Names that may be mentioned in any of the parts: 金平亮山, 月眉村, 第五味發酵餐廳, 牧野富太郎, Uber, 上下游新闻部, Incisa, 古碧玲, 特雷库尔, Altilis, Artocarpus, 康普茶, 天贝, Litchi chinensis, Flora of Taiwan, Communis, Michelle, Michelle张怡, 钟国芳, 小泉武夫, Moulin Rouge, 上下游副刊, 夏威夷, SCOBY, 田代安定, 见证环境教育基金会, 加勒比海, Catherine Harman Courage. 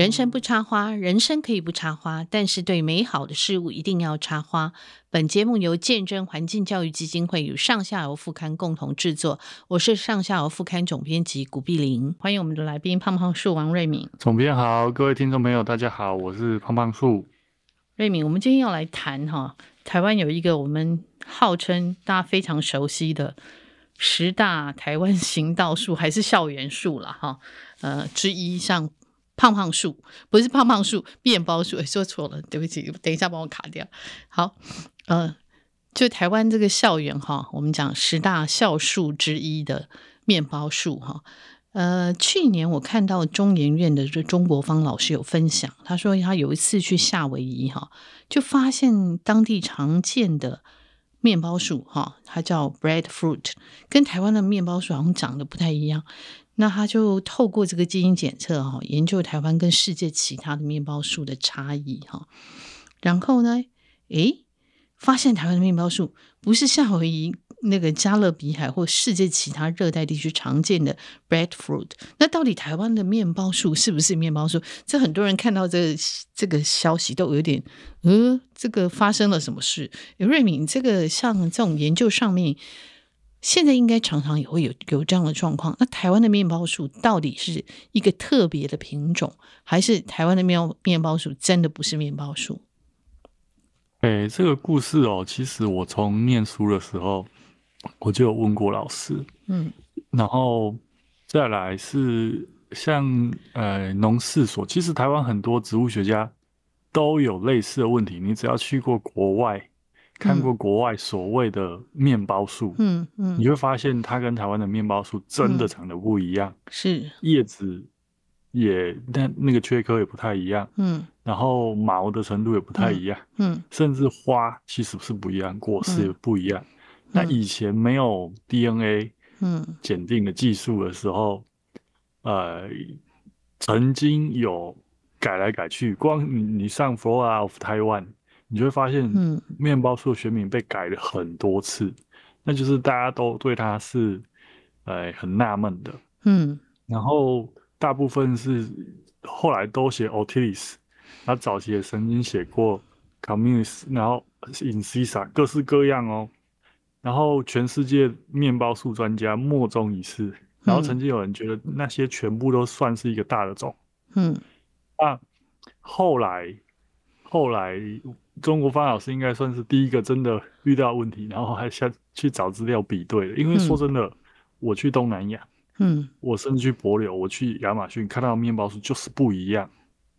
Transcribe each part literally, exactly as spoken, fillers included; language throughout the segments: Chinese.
人生不插花，人生可以不插花，但是对美好的事物一定要插花。本节目由见证环境教育基金会与上下游副刊共同制作，我是上下游副刊总编辑古碧玲。欢迎我们的来宾胖胖树王瑞閔。总编好，各位听众朋友大家好，我是胖胖树。瑞閔，我们今天要来谈哈，台湾有一个我们号称大家非常熟悉的十大台湾行道树，还是校园树啦哈，呃之一，像胖胖树，不是胖胖树，面包树，说错了，对不起，等一下帮我卡掉。好，呃，就台湾这个校园哈，我们讲十大校树之一的面包树哈，呃，去年我看到中研院的钟国芳老师有分享，他说他有一次去夏威夷哈，就发现当地常见的面包树哈，它叫 bread fruit， 跟台湾的面包树好像长得不太一样。那他就透过这个基因检测哈，研究台湾跟世界其他的面包树的差异哈。然后呢，诶，发现台湾的面包树不是夏威夷那个加勒比海或世界其他热带地区常见的 bread fruit。那到底台湾的面包树是不是面包树？这很多人看到这个、这个消息都有点，呃，这个发生了什么事？瑞閔，这个像这种研究上面，现在应该常常也会有有这样的状况。那台湾的面包树到底是一个特别的品种，还是台湾的面面包树真的不是面包树？欸，这个故事哦，其实我从念书的时候我就有问过老师，嗯，然后再来是像呃农事所，其实台湾很多植物学家都有类似的问题。你只要去过国外，看过国外所谓的面包树，嗯嗯，你会发现它跟台湾的面包树真的长得不一样，嗯、是叶子也但那个缺刻也不太一样，嗯，然后毛的程度也不太一样，嗯，嗯甚至花其实是不一样，果实也不一样。嗯、那以前没有 D N A 嗯检定的技术的时候，嗯、呃，曾经有改来改去，光你上 Flora of Taiwan。你就会发现面包树的学名被改了很多次，嗯、那就是大家都对它是、呃、很纳闷的，嗯，然后大部分是后来都写 Altilis， 他早期也曾经写过 Communis， 然后 Incisa 各式各样哦，然后全世界面包树专家莫衷一是，然后曾经有人觉得那些全部都算是一个大的种，嗯，那后来后来钟国芳老师应该算是第一个真的遇到问题，然后还下去找资料比对的。因为说真的，嗯、我去东南亚，嗯，我甚至去帛琉，我去亚马逊看到面包树就是不一样，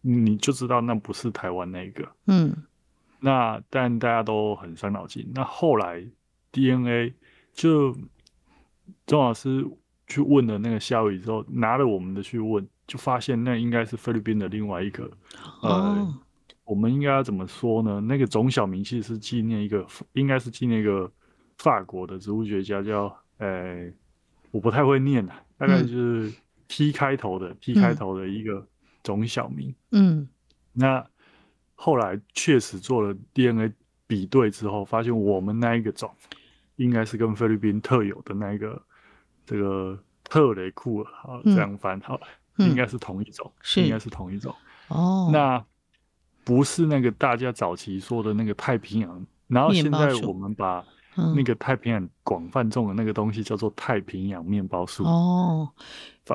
你就知道那不是台湾那个，嗯。那但大家都很伤脑筋。那后来 D N A 就钟老师去问了那个夏威夷之后，拿了我们的去问，就发现那应该是菲律宾的另外一个，呃。哦我们应该要怎么说呢？那个种小名其实是纪念一个，应该是纪念一个法国的植物学家叫，呃，我不太会念啊，大概就是 T 开头的、嗯、T 开头的一个种小名。嗯，那后来确实做了 D N A 比对之后，发现我们那一个种应该是跟菲律宾特有的那个这个特雷库尔，好，这样翻好了，嗯、应该是同一种，应该是同一种。哦，那。不是那个大家早期说的那个太平洋，然后现在我们把那个太平洋广泛种的那个东西叫做太平洋面包树。哦，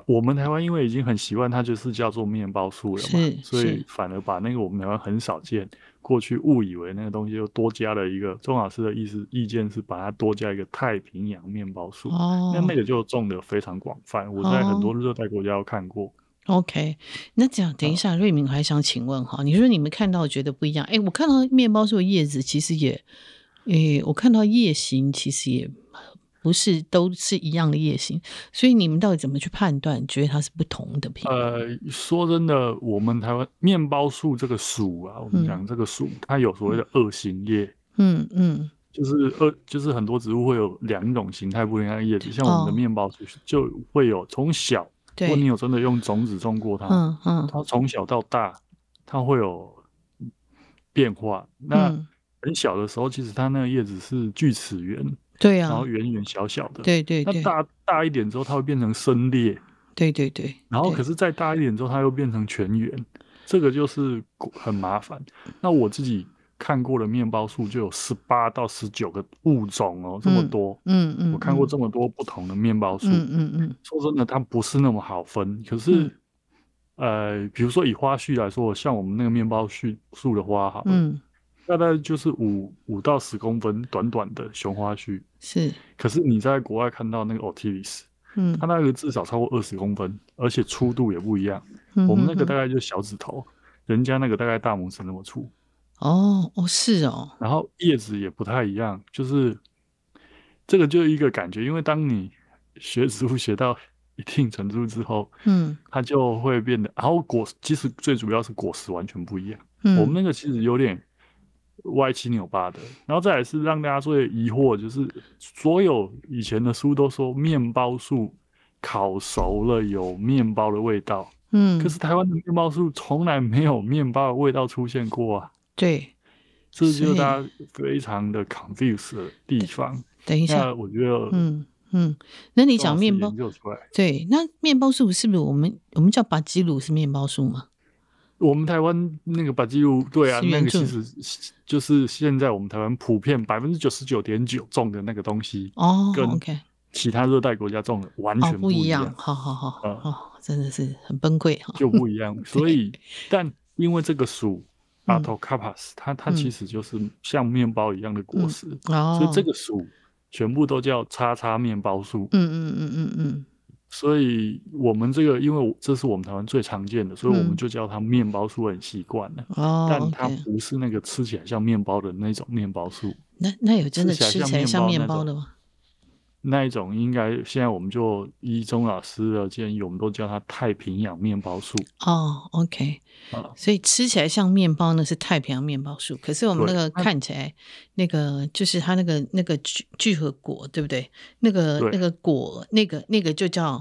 我们台湾因为已经很习惯它就是叫做面包树了嘛，所以反而把那个我们台湾很少见，过去误以为那个东西又多加了一个。钟老师的意思意见是把它多加一个太平洋面包树，哦，那那个就种得非常广泛，我在很多热带国家都看过。OK， 那这样等一下，瑞閔还想请问哈，你说你们看到觉得不一样，哎，我看到面包树的叶子其实也，哎，我看到叶形其实也不是都是一样的叶形，所以你们到底怎么去判断，觉得它是不同的品种？呃，说真的，我们台湾面包树这个属啊，我们讲这个属，嗯、它有所谓的二型叶，嗯嗯，就是二，就是很多植物会有两种形态不一样的叶子，像我们的面包树就会有从小。如果你有真的用种子种过它，嗯嗯，它从小到大，它会有变化。那很小的时候，其实它那个叶子是锯齿圆，对啊，然后圆圆小小的，对对对。那大大一点之后，它会变成深裂，对对对。然后可是再大一点之后，它又变成全圆，这个就是很麻烦。那我自己看过的面包树就有十八到十九个物种哦，这么多。嗯 嗯, 嗯，我看过这么多不同的面包树。嗯嗯嗯，说真的，它不是那么好分。可是，嗯、呃，比如说以花序来说，像我们那个面包树的花好了，嗯，大概就是五五到十公分，短短的雄花序。是。可是你在国外看到那个 Altilis， 嗯，它那个至少超过二十公分，而且粗度也不一样。嗯、哼哼，我们那个大概就是小指头，人家那个大概大拇指那么粗。哦哦，是哦，然后叶子也不太一样，就是这个就一个感觉，因为当你学植物学到一定程度之后，嗯，它就会变得，然后果其实最主要是果实完全不一样，嗯，我们那个其实有点歪七扭八的，然后再来是让大家最疑惑，就是所有以前的书都说面包树烤熟了有面包的味道，嗯，可是台湾的面包树从来没有面包的味道出现过啊。对，这就是大家非常的 confused 的地方。等一下，我觉得，嗯嗯，那你讲面包，对，那面包树是不是我们我们叫巴基鲁是面包树吗？我们台湾那个巴基鲁，对啊，那个其实就是现在我们台湾普遍百分之九十九点九种的那个东西哦，跟其他热带国家种的完全不一样。哦、不一样，好好好，嗯、哦，真的是很崩溃，就不一样。所以，但因为这个属。阿托卡帕斯，它它其实就是像面包一样的果实，嗯哦、所以这个属全部都叫叉叉面包树。嗯嗯嗯嗯嗯。所以我们这个，因为这是我们台湾最常见的，所以我们就叫它面包树，很习惯了。哦、嗯。但它不是那个吃起来像面包的那种面包树。那那有真的吃起来像面包的吗？那一种应该现在我们就依钟老师的建议，我们都叫它太平洋面包树。哦、oh, OK、啊、所以吃起来像面包呢是太平洋面包树，可是我们那个看起来那个就是它那个那个聚合果，对不对？那个那个果那个那个就叫、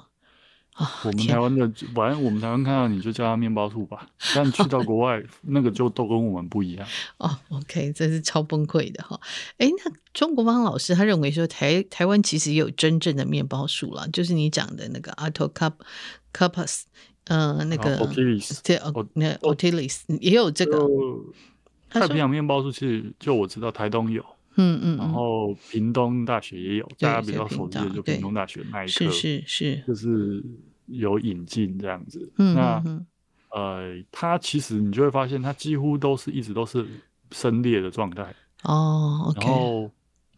哦、我们台湾的，反正我们台湾看到你就叫它面包树吧，但去到国外那个就都跟我们不一样。哦、oh, OK， 真是超崩溃的哈。哎，那庄国芳老师他认为说台台湾其实也有真正的面包树啦，就是你讲的那个 Artocarpus， 呃，那个 Altilis， 对，那 Altilis 也有这个。太平洋面包树其实就我知道台东有，嗯嗯，然后屏东大学也有，大家比较熟悉的就屏东大学那一科，是是是，就是有引进这样子。嗯、那、嗯、呃，它其实你就会发现它几乎都是一直都是生裂的状态。哦， okay、然后。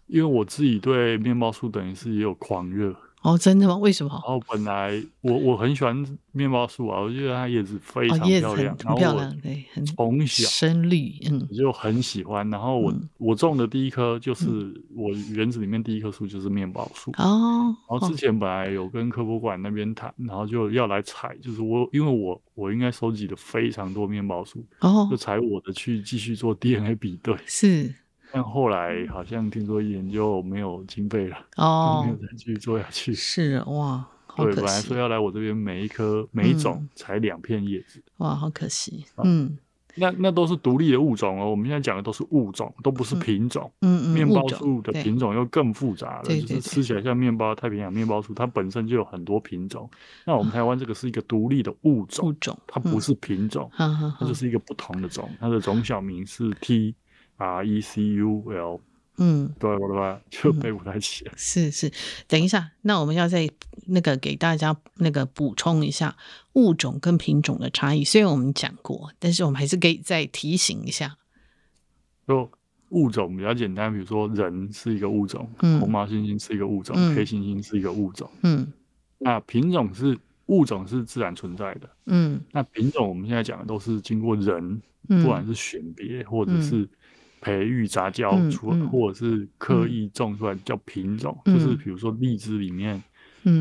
因为我自己对面包树等于是也有狂热哦，真的吗？为什么？然后本来我我很喜欢面包树啊，我觉得它叶子非常漂亮，哦、很漂亮，对，很从小深绿，嗯，我就很喜欢。然后我、嗯、我种的第一棵就是、嗯、我园子里面第一棵树就是面包树哦。然后之前本来有跟科博馆那边谈，然后就要来采，就是我因为我我应该收集的非常多面包树哦，就采我的去继续做 D N A 比对是。但后来好像听说研究没有经费了，哦，没有再去做下去。是哇，好可惜。对，本来说要来我这边每一颗每一种才两片叶子、嗯，哇，好可惜。嗯，啊、那那都是独立的物种哦。我们现在讲的都是物种，都不是品种。嗯嗯，面包树的品种又更复杂了，嗯嗯、就是吃起来像面包，太平洋面包树它本身就有很多品种。嗯、那我们台湾这个是一个独立的物种，物种它不是品种、嗯，它就是一个不同的种，嗯、它的种小名是 T。R E C U L， 嗯，对，我的吧，就背不太起来、嗯。是是，等一下，那我们要再那个给大家那个补充一下物种跟品种的差异。虽然我们讲过，但是我们还是可以再提醒一下。就物种比较简单，比如说人是一个物种，嗯、红毛猩猩是一个物种，嗯、黑猩猩是一个物种。嗯，那品种是物种是自然存在的。嗯，那品种我们现在讲的都是经过人，嗯、不管是选别或者是、嗯。培育杂交出、嗯嗯、或者是刻意种出来叫品种，嗯、就是比如说荔枝里面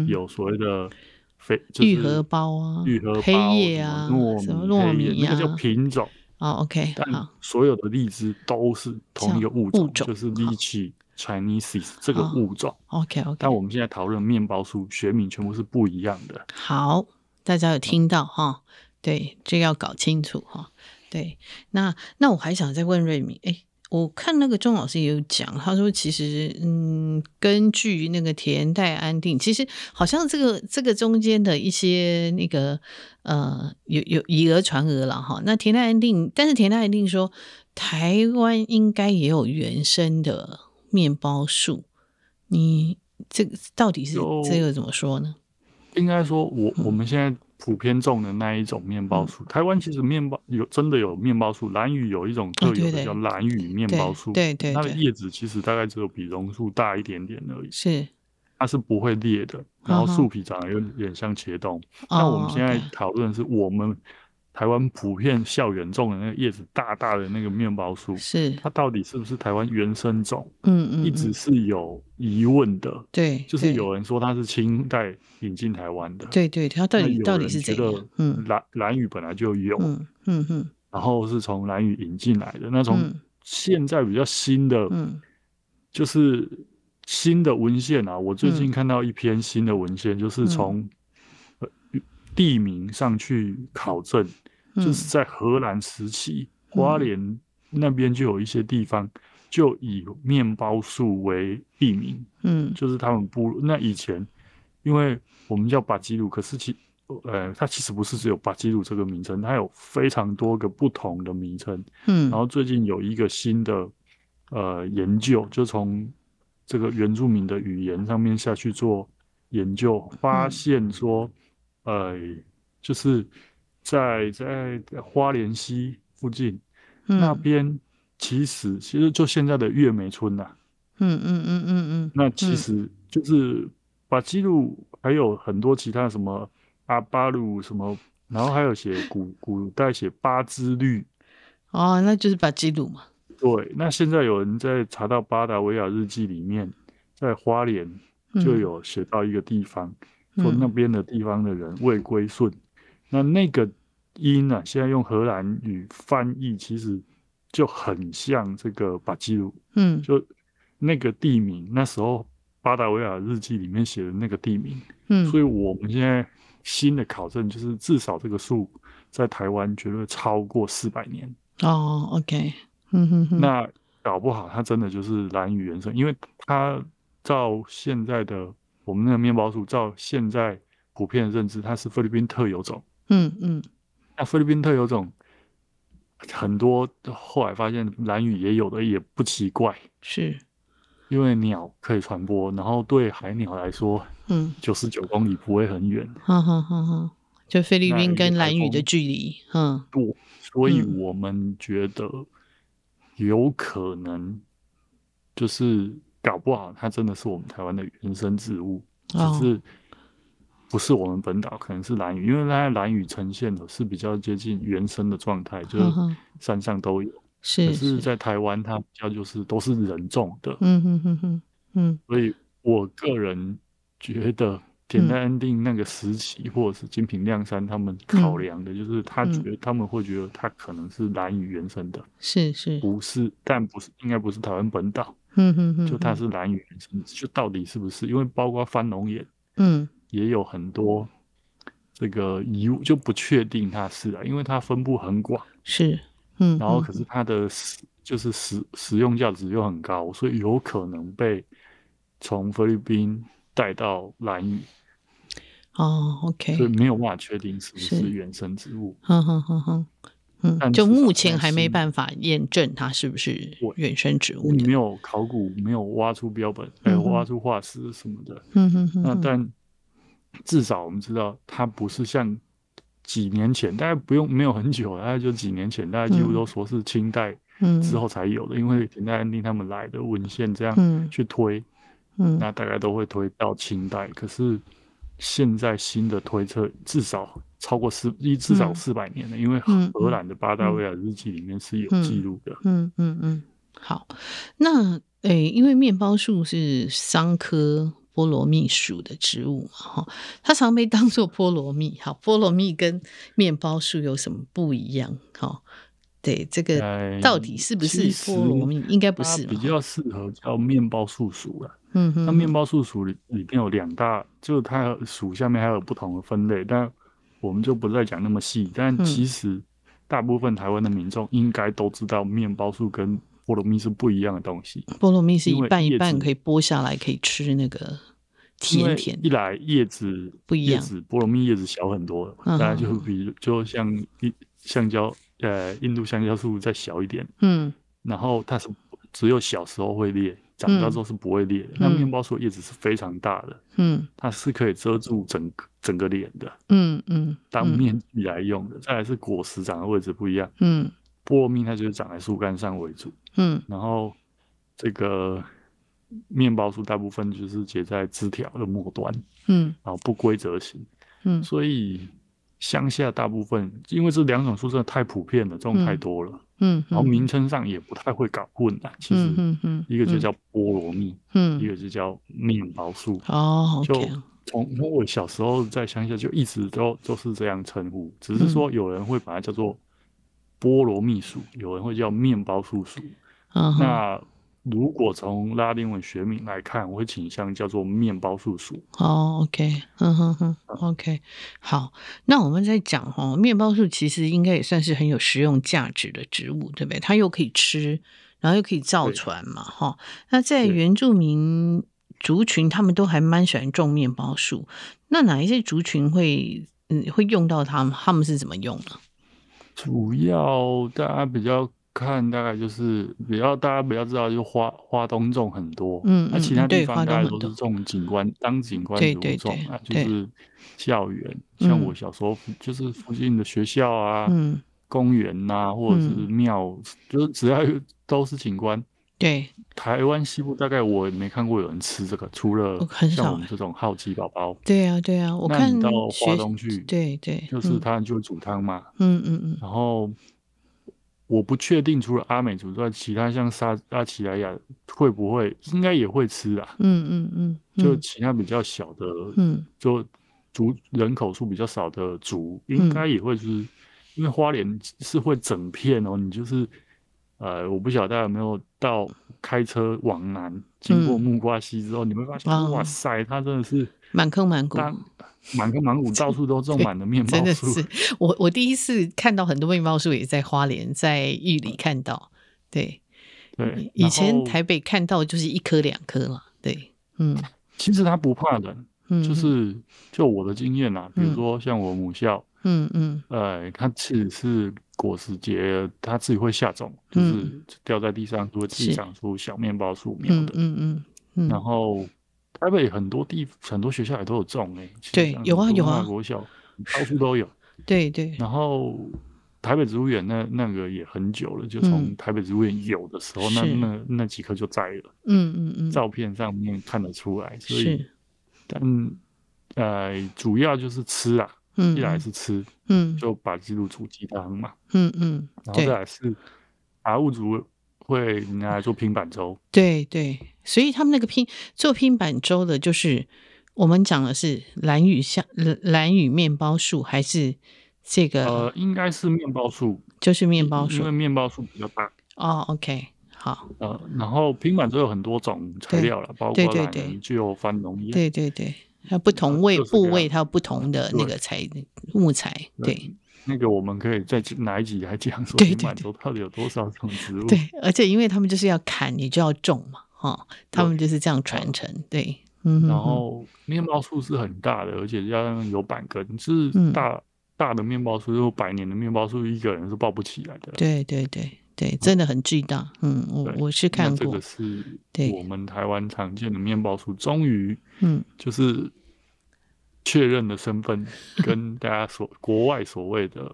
有所谓的非、嗯就是、愈合包啊、愈合包、黑叶啊、什么糯米啊，那个叫品种。哦 ，OK， 但所有的荔枝都是同一个物种，種就是 Litchi chinensis 这个物种。OK OK。但我们现在讨论面包树学名全部是不一样的。好，大家有听到哈？对，这要搞清楚哈。对，那那我还想再问瑞闵，哎。我看那个钟老师也有讲，他说其实嗯，根据那个田代安定，其实好像这个这个中间的一些那个呃，有有以讹传讹了哈。那田代安定，但是田代安定说台湾应该也有原生的面包树，你这个到底是这个怎么说呢？应该说我我们现在普遍种的那一种面包树，嗯、台湾其实面包有真的有面包树，兰屿有一种特有的叫兰屿面包树，哦、对, 对, 对, 对, 对, 对, 对它的叶子其实大概只有比榕树大一点点而已，是它是不会裂的，然后树皮长得有点像茄冬。那、哦、我们现在讨论的是我们台湾普遍校园种的那个叶子大大的那个面包树，是它到底是不是台湾原生种？嗯 嗯, 嗯，一直是有疑问的。对，就是有人说它是清代引进台湾的。对 对, 對，它到底到底是怎样？嗯，兰兰屿本来就有，嗯 嗯, 嗯然后是从兰屿引进来的。那从现在比较新的，嗯，就是新的文献啊，我最近看到一篇新的文献，就是从地名上去考证。就是在荷兰时期，花莲那边就有一些地方就以面包树为地名，嗯，就是他们部落那以前，因为我们叫巴基鲁，可是其呃，它其实不是只有巴基鲁这个名称，它有非常多个不同的名称，嗯，然后最近有一个新的呃研究，就从这个原住民的语言上面下去做研究，发现说，呃，就是。在在花莲溪附近、嗯、那边其实其实就现在的月眉村啊，嗯嗯嗯嗯嗯，那其实就是巴基鲁还有很多其他什么阿巴鲁什么，然后还有写古古代写八之律，哦，那就是巴基鲁嘛。对，那现在有人在查到巴达维亚日记里面，在花莲就有写到一个地方、嗯、说那边的地方的人未归顺。那那个音啊，现在用荷兰语翻译，其实就很像这个巴基鲁，嗯，就那个地名，那时候巴达维亚日记里面写的那个地名，嗯，所以我们现在新的考证就是，至少这个树在台湾绝对超过四百年。哦 ，OK， 嗯哼哼，那搞不好它真的就是兰屿原生，因为它照现在的我们那个面包树，照现在普遍的认知，它是菲律宾特有种。嗯嗯，那菲律宾特有种很多，后来发现兰屿也有的，也不奇怪，是因为鸟可以传播，然后对海鸟来说，嗯，九十九公里不会很远，哈哈哈，就菲律宾跟兰屿的距离，嗯，对，所以我们觉得有可能就是搞不好它真的是我们台湾的原生植物，哦、只是。不是我们本岛，可能是兰屿，因为它兰屿呈现的是比较接近原生的状态，就是山上都有。是，可是在台湾它比较就是都是人种的。嗯哼哼哼，嗯。所以我个人觉得田代安定那个时期，嗯、或者是金平亮山，他们考量的就是他觉得、嗯、他们会觉得它可能是兰屿原生的。是是，不是，但不是，应该不是台湾本岛。嗯哼 哼, 哼，就它是兰屿原生的，就到底是不是？因为包括番龙眼。嗯。也有很多这个疑就不确定它是啊，因为它分布很广，是，嗯，然后可是它的就是使使用价值又很高，所以有可能被从菲律宾带到兰屿。哦 ，OK， 所以没有办法确定是不是原生植物。哼哼哼哼，嗯，就目前还没办法验证它是不是原生植物。你没有考古，没有挖出标本，没有、嗯哎、挖出化石什么的。嗯哼哼，那但。至少我们知道，它不是像几年前，大概不用没有很久，大概就几年前，大家几乎都说是清代之后才有的，嗯、因为田代安定他们来的文献这样去推，嗯嗯、那大概都会推到清代。可是现在新的推测，至少超过四，至少四百年了，嗯、因为荷兰的巴达维亚日记里面是有记录的。嗯嗯 嗯, 嗯，好，那诶、欸，因为面包树是桑科。菠萝蜜属的植物嘛，它常被当作菠萝蜜。好，菠萝蜜跟面包树有什么不一样？好，对，这个到底是不是菠萝蜜？应该不是，比较适合叫面包树属了。嗯哼，那面包树属里面有两大，就是它属下面还有不同的分类，但我们就不再讲那么细。但其实大部分台湾的民众应该都知道面包树跟菠萝蜜是不一样的东西。菠萝蜜是一半一半可以剥下来可以吃，那个甜甜。一来叶子不一样，叶子菠萝蜜叶子小很多，大概、嗯、就比就像橡胶呃印度橡胶树再小一点，嗯，然后它是只有小时候会裂，长大之后是不会裂的。那、嗯、面包树叶子是非常大的，嗯，它是可以遮住整个整个脸的，嗯嗯，当面具来用的。再来是果实长的位置不一样，嗯，菠萝蜜它就是长在树干上为主，嗯，然后这个面包树大部分就是结在枝条的末端，嗯，然后不规则型，嗯，所以乡下大部分因为这两种树真的太普遍了，这种太多了。嗯嗯，然后名称上也不太会搞混啦、啊。其实，一个就叫菠萝蜜，嗯，嗯嗯一个就叫面包树。哦，就从因为我小时候在乡下就一直都都是这样称呼，只是说有人会把它叫做菠萝蜜属，嗯、有人会叫面包树属。嗯、那如果从拉丁文学名来看，我会倾向叫做面包树属。哦 ，OK， 嗯哼哼 ，OK， 好。那我们在讲哦，面包树其实应该也算是很有食用价值的植物，对不对？它又可以吃，然后又可以造船嘛，哈。那在原住民族群，他们都还蛮喜欢种面包树。那哪一些族群会嗯会用到它们？他们是怎么用呢？主要大家比较。看大概就是比较大家比较知道，就花花东种很多，嗯，那、啊、其他地方大概都是种景观当景观植物种啊，就是校园，像我小时候就是附近的学校啊，嗯，公园啊，或者是庙，嗯、就是只要都是景观。对，台湾西部大概我没看过有人吃这个，除了像我们这种好奇宝宝。对啊，对啊，我看到花东去，对对，就是他就煮汤嘛，嗯嗯嗯，然后。我不确定，除了阿美族之外，其他像沙阿奇莱亚会不会，应该也会吃啊。嗯嗯嗯，就其他比较小的，嗯，就族人口数比较少的族，嗯、应该也会吃，因为花莲是会整片哦。你就是，呃，我不晓得大家有没有到开车往南，经过木瓜溪之后，嗯、你会发现，哦、哇塞，它真的是。满坑满谷，满坑满谷，到处都种满了面包树。真的是，我我第一次看到很多面包树，也在花莲，在玉里看到。对对，以前台北看到就是一颗两颗了。对，嗯，其实它不怕人，嗯、就是就我的经验啦，比如说像我母校，嗯嗯，呃，它自己是果实节，它自己会下种，就是掉在地上，会自己长出小面包树苗的，嗯嗯嗯，然后。台北很多地很多学校也都有种哎、欸，对，有啊有啊，国小到处都有。对对。然后台北植物园那那个也很久了，就从台北植物园有的时候，嗯、那那那几棵就摘了。嗯嗯嗯。照片上面看得出来，所以但呃主要就是吃啊，嗯、一来是吃，嗯，就把基督煮鸡汤嘛，嗯嗯，然后再来是达悟族。会拿来做拼板粥，对对，所以他们那个拼做拼板粥的，就是我们讲的是兰屿下兰屿面包树，还是这个？呃，应该是面包树，就是面包树，因为面包树比较大。哦 ，OK， 好。呃，然后拼板粥有很多种材料了，包括兰泥就番农叶，对对对，它不同位部位它有不同的那个材木材，对。那个我们可以在哪一集来讲说你满洲到底有多少种植物？ 对， 对， 对， 对，而且因为他们就是要砍你就要种嘛，哈，他们就是这样传承。对，对嗯、然后面包树是很大的，而且加上有板根，就是大、嗯、大的面包树，就百年的面包树，一个人是抱不起来的。对对对对，真的很巨大。嗯，嗯我我是看过。这个是我们台湾常见的面包树，终于嗯，就是。确认的身份跟大家所国外所谓的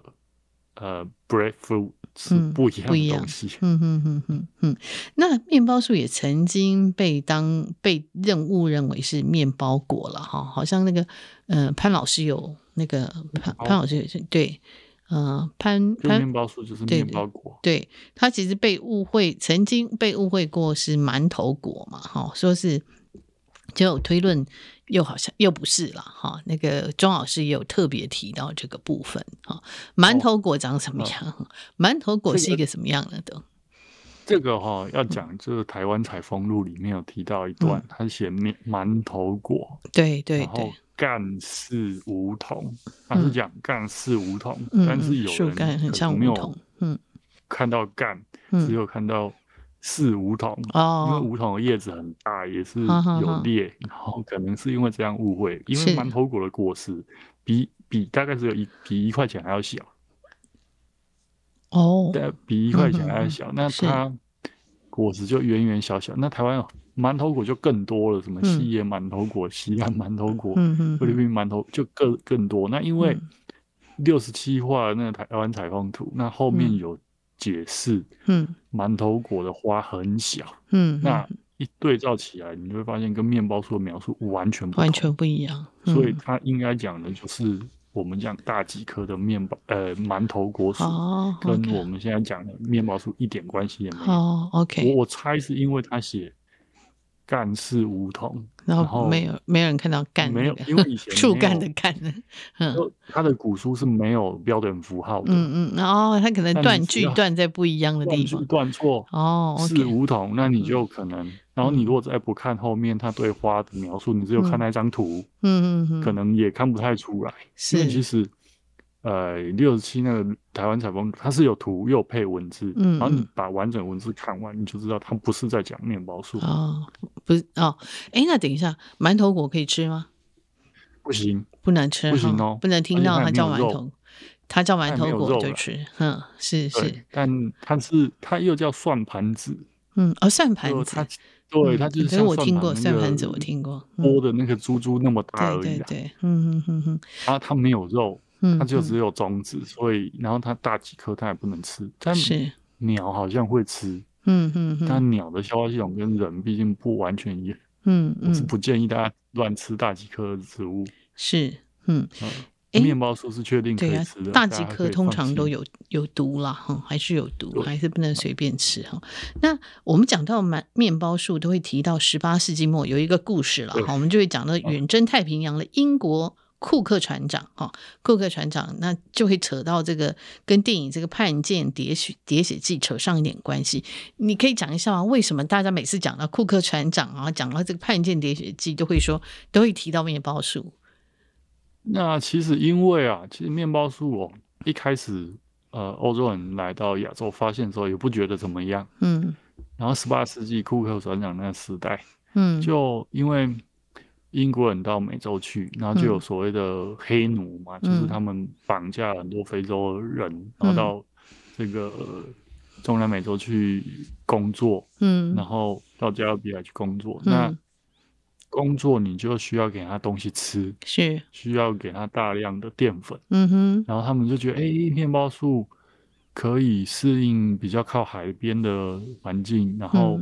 呃 bread fruit 是不一样的东西。嗯嗯嗯嗯嗯。那面包树也曾经被当被任务认为是面包果了哈，好像那个呃潘老师有那个潘潘老师也是对呃潘潘面包树就是面包果，对他其实被误会，曾经被误会过是馒头果嘛，哈，说是。就有推论，又好像又不是了哈。那个钟老师也有特别提到这个部分哈。馒头果长什么样？哦、馒头果是一个什么样的？都这个哈、這個哦、要讲，就是台湾采风录里面有提到一段，嗯、他写面馒头果，对对对，然后干是梧桐，他是讲干是梧桐，嗯、但是有人可能没有看到干，嗯、只有看到。是梧桐、哦、因为梧桐的叶子很大，也是有裂、哦、然后可能是因为这样误会，因为馒头果的果实比比大概只有一比一块钱还要小哦，比一块钱还要小、嗯、那它果实就圆圆小小。那台湾馒头果就更多了，什么西野馒头果、嗯、西岸馒头果、菲律宾馒头就更更多。那因为六十七画那个台湾彩虹图，那后面有解释，嗯，馒头果的花很小，嗯，那一对照起来，你会发现跟面包树的描述完全不同，完全不一样。嗯、所以它应该讲的就是我们讲大几颗的面包，呃，馒头果属、哦 okay、跟我们现在讲的面包树一点关系也没有。哦 OK， 我, 我猜是因为他写。干是梧桐，然后没有没有人看到干、那個，没有，因为以前树干的干，嗯，它的古书是没有标准符号的，嗯嗯，然、哦、后它可能断句断在不一样的地方，断错哦，是梧桐，那你就可能，嗯、然后你如果再不看后面它对花的描述，你只有看那张图，嗯嗯嗯，可能也看不太出来，是，因为其实，呃，六十七那个台湾采风，它是有图又有配文字，嗯，然后你把完整文字看完，你就知道它不是在讲面包树哦。不是哦，哎，那等一下，馒头果可以吃吗？不行，不能吃，不行哦，不能听到它叫馒头，它叫馒头果就吃，嗯，是是，但它是它又叫蒜盘子，嗯，哦，蒜盘子，它对它就是像蒜盘子，我听过蒜盘子，我听过，剥的那个珠珠那么大而已，对对对，嗯嗯嗯嗯，然后它没有肉，它就只有种子，所以然后它大几颗它也不能吃，但是鸟好像会吃。嗯嗯，但鸟的消化系统跟人毕竟不完全一样。嗯嗯，我是不建议大家乱吃大几颗的植物。是，嗯，面包树是确定可以吃的。对啊，大几颗通常都有有毒啦，哈，还是有毒，还是不能随便吃哈。那我们讲到面包树，都会提到十八世纪末有一个故事了，我们就会讲到远征太平洋的英国。库克船长哈，库克船长那就会扯到这个跟电影这个叛舰喋血喋血记扯上一点关系。你可以讲一下吗？为什么大家每次讲到库克船长啊，讲到这个叛舰喋血记，都会说都会提到面包树？那其实因为啊，其实面包树哦，一开始呃，欧洲人来到亚洲发现的时候也不觉得怎么样，嗯，然后十八世纪库克船长那个时代，嗯，就因为。英国人到美洲去，然后就有所谓的黑奴嘛，嗯、就是他们绑架很多非洲人，嗯、然后到这个、呃、中南美洲去工作，嗯，然后到加勒比海去工作。嗯、那工作你就需要给他东西吃，是需要给他大量的淀粉，嗯哼。然后他们就觉得，哎、欸，面包树可以适应比较靠海边的环境，然后。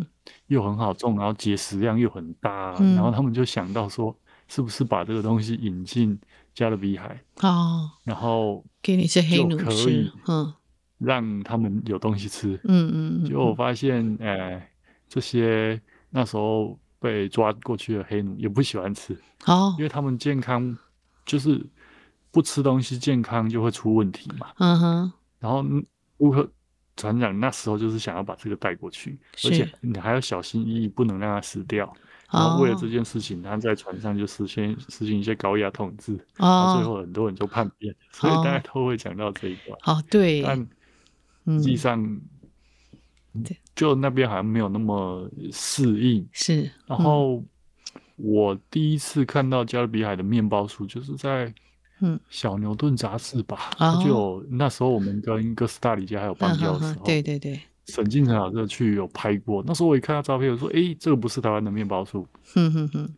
又很好种，然后结实量又很大，嗯、然后他们就想到说，是不是把这个东西引进加勒比海哦，然后给你些黑奴吃，嗯，让他们有东西吃，嗯嗯，结果我发现，呃，这些那时候被抓过去的黑奴也不喜欢吃哦，因为他们健康就是不吃东西，健康就会出问题嘛，嗯哼，然后乌克。船长那时候就是想要把这个带过去，而且你还要小心翼翼，不能让它死掉。哦、然后为了这件事情，他在船上就实行实行一些高压统治，哦、然后最后很多人就叛变，哦、所以大家都会讲到这一段。哦，对。但实际上，嗯、就那边好像没有那么适应。是。嗯、然后我第一次看到加勒比海的面包树，就是在。嗯，小牛顿杂志吧，哦、就有那时候我们跟哥斯达黎加还有邦交的时候，嗯、哼哼对对对，沈进成老师去有拍过。那时候我一看到照片，我说：“哎、欸，这个不是台湾的面包树。”嗯哼哼，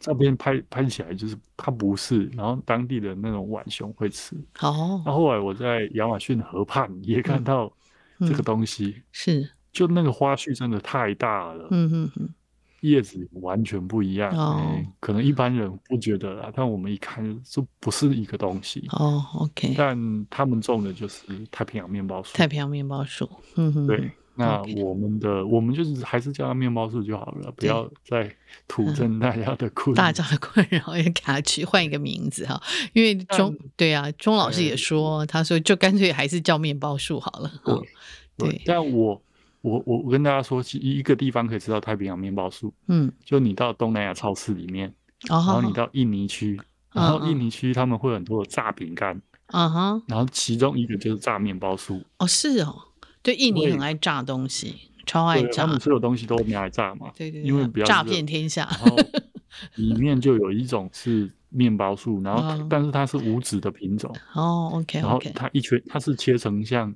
照片拍拍起来就是它不是，然后当地的那种浣熊会吃。哦，那后来我在亚马逊河畔也看到这个东西，嗯嗯、是就那个花絮真的太大了。嗯哼哼。叶子完全不一样、oh. 欸，可能一般人不觉得啦，但我们一看就不是一个东西哦。Oh, OK， 但他们种的就是太平洋面包树。太平洋面包树，嗯哼，对。那我们的 okay. 我们就是还是叫它面包树就好了，不要再徒增大家的困扰、嗯。大家的困扰也给它去换一个名字哈，因为钟对啊，钟老师也说，欸、他说就干脆还是叫面包树好了。对，哦、对对但我。我我我跟大家说，一个地方可以吃到太平洋面包树，嗯，就你到东南亚超市里面，哦、然后你到印尼区，哦、然后印尼区他们会有很多的炸饼干，啊哈、嗯，然后其中一个就是炸面包树。哦，是哦，对，印尼很爱炸东西，超爱炸，他们所有东西都拿来炸嘛，对对对，因为比较炸遍天下。然后里面就有一种是面包树，然后、哦、但是它是无籽的品种哦 ，OK， 然后它一圈它是切成像。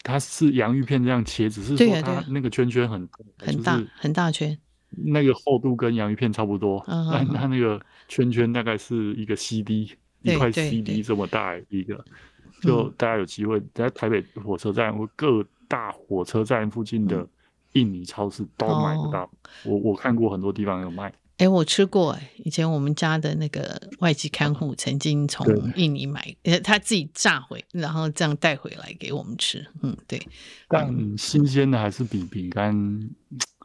它是洋芋片这样切，只是说它那个圈圈很大、啊啊、很大、就是、很大圈，那个厚度跟洋芋片差不多，嗯、但它那个圈圈大概是一个 C D， 一块 C D 这么大一个。就大家有机会在台北火车站或各大火车站附近的印尼超市都买得到，嗯、我我看过很多地方有卖。哎、欸，我吃过、欸、以前我们家的那个外籍看护曾经从印尼买，他自己炸回，然后这样带回来给我们吃。嗯，对。但新鲜的还是比饼干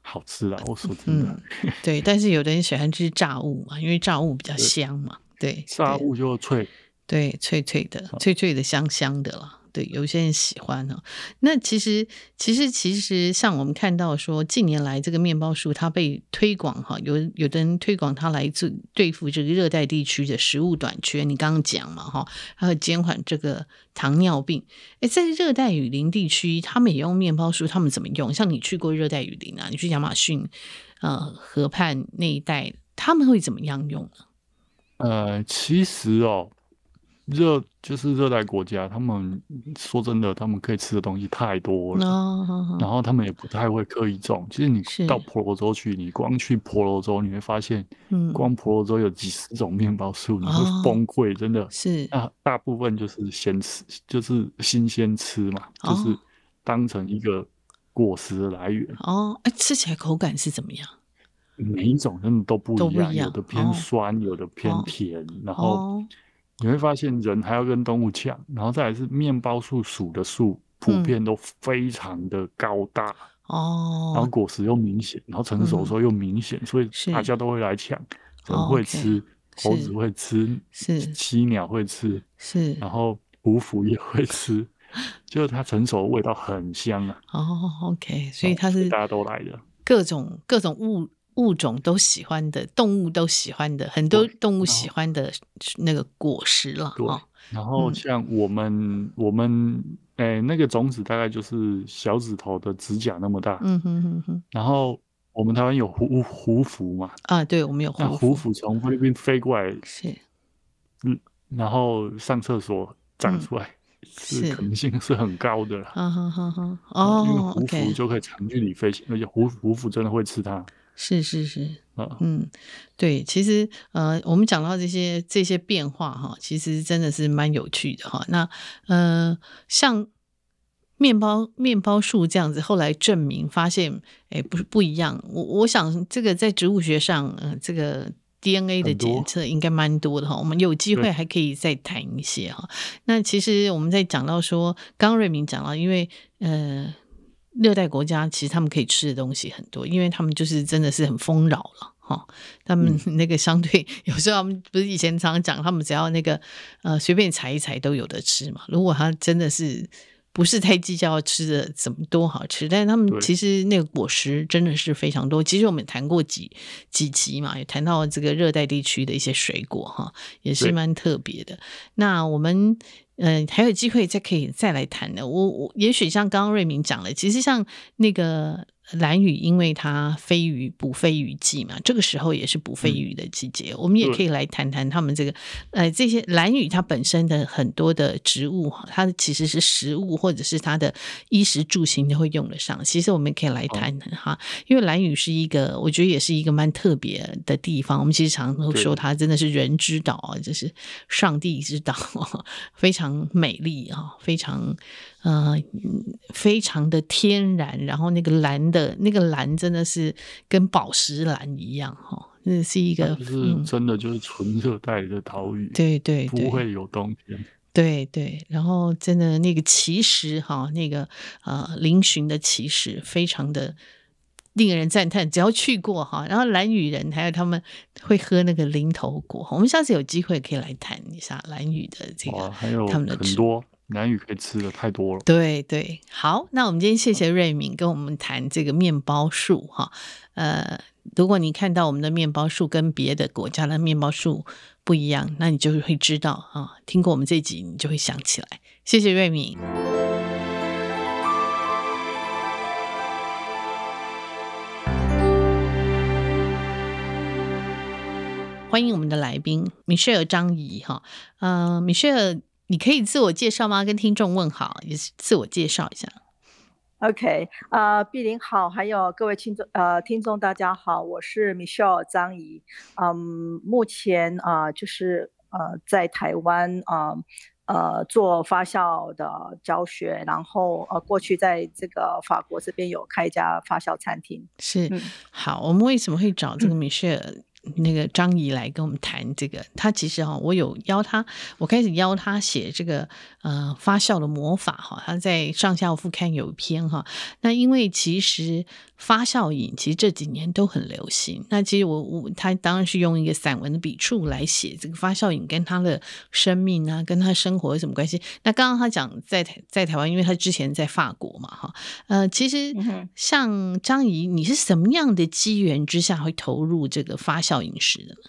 好吃啦，我说真的。嗯、对，但是有的人喜欢吃炸物嘛，因为炸物比较香嘛。对，對炸物就脆。对，脆脆的，脆脆的，香香的啦。对，有些人喜欢哦。那其实，其实，其实，像我们看到说，近年来这个面包树它被推广哈，有有的人推广它来自对付这个热带地区的食物短缺。你刚刚讲嘛哈，还有减缓这个糖尿病。哎，在热带雨林地区，他们也用面包树，他们怎么用？像你去过热带雨林啊，你去亚马逊呃河畔那一带，他们会怎么样用呢？呃，其实哦。热就是热带国家，他们说真的，他们可以吃的东西太多了， oh, 然后他们也不太会刻意种。其实你到婆罗洲去，你光去婆罗洲，你会发现，光婆罗洲有几十种面包树，嗯、你会崩溃， oh, 真的。是啊，大部分就是先吃，就是新鲜吃嘛， oh. 就是当成一个果实的来源。哦、oh, 欸，吃起来口感是怎么样？每一种真的都不一样，一樣有的偏酸， oh. 有的偏甜， oh. 然后。Oh. 你会发现人还要跟动物抢，然后再来是面包树属的树普遍都非常的高大、嗯、然后果实又明显，然后成熟的时候又明显、嗯、所以大家都会来抢，人会吃、哦 okay, 猴子会吃，犀鸟会吃，是，然后胡蝠也会吃，就是它成熟的味道很香啊。哦 OK， 所以它是大家都来的各种各种物物种都喜欢的，动物都喜欢的，很多动物喜欢的那个果实啦。对，然后像我们、嗯、我们、欸、那个种子大概就是小指头的指甲那么大。嗯哼哼哼。然后我们台湾有胡胡蝠嘛？啊，对，我们有胡蝠。胡蝠从菲律宾飞过来，是，嗯，然后上厕所长出来。嗯，是可能性是很高的啦。啊哈哈哈！哦，因为胡蝠就可以长距离飞行， okay. 而且胡胡蝠真的会吃它。是是是，啊、嗯，对，其实呃，我们讲到这些这些变化哈，其实真的是蛮有趣的哈。那呃，像面包面包树这样子，后来证明发现，哎，不是不一样。我我想这个在植物学上，呃，这个。D N A 的检测应该蛮多的，我们有机会还可以再谈一些。那其实我们在讲到说，刚瑞明讲到，因为呃，热带国家其实他们可以吃的东西很多，因为他们就是真的是很丰饶了。哦、他们那个相对、嗯、有时候他们不是以前常讲，他们只要那个呃随便采一采都有的吃嘛。如果他真的是不是太计较吃的怎么多好吃，但他们其实那个果实真的是非常多。其实我们谈过几几集嘛，也谈到这个热带地区的一些水果哈，也是蛮特别的。那我们嗯、呃、还有机会再可以再来谈的。我我也许像刚刚瑞明讲了，其实像那个兰屿，因为它飞鱼捕飞鱼季嘛，这个时候也是捕飞鱼的季节、嗯、我们也可以来谈谈他们这个呃这些兰屿它本身的很多的植物，它其实是食物或者是它的衣食住行都会用得上，其实我们可以来谈谈哈，因为兰屿是一个我觉得也是一个蛮特别的地方，我们其实常常说它真的是人之岛，就是上帝之岛，非常美丽，非常呃，非常的天然，然后那个蓝的那个蓝真的是跟宝石蓝一样哈、哦，那是一个就是真的就是纯热带的岛屿、嗯，对对对，不会有冬天。对对，然后真的那个奇石哈，那个呃嶙峋的奇石，非常的令人赞叹。只要去过哈，然后兰屿人还有他们会喝那个零头果，我们下次有机会可以来谈一下兰屿的这个，还有他们的很多。兰屿可以吃的太多了，对对，好，那我们今天谢谢瑞明跟我们谈这个面包树哈，呃，如果你看到我们的面包树跟别的国家的面包树不一样，那你就会知道啊，听过我们这集你就会想起来，谢谢瑞明。欢迎我们的来宾 Michelle 张怡哈，呃 Michelle 你可以自我介绍吗？跟听众问好，也是自我介绍一下。OK， 呃，碧玲好，还有各位听众，呃，听众大家好，我是 Michelle 张怡，嗯，目前啊、呃、就是呃在台湾啊。呃呃，做发酵的教学，然后呃，过去在这个法国这边有开一家发酵餐厅。是，嗯、好，我们为什么会找这个 Michelle 那个张怡来跟我们谈这个？他其实哈、哦，我有邀他，我开始邀他写这个呃发酵的魔法哈、哦，他在上下副刊有一篇哈、哦。那因为其实发酵饮其实这几年都很流行，那其实我我他当然是用一个散文的笔触来写这个发酵饮跟他的生命啊，跟他生生活有什么关系？那刚刚他讲在在台湾，因为他之前在法国嘛，哈，呃，其实像张怡，你是什么样的机缘之下会投入这个发酵饮食的呢？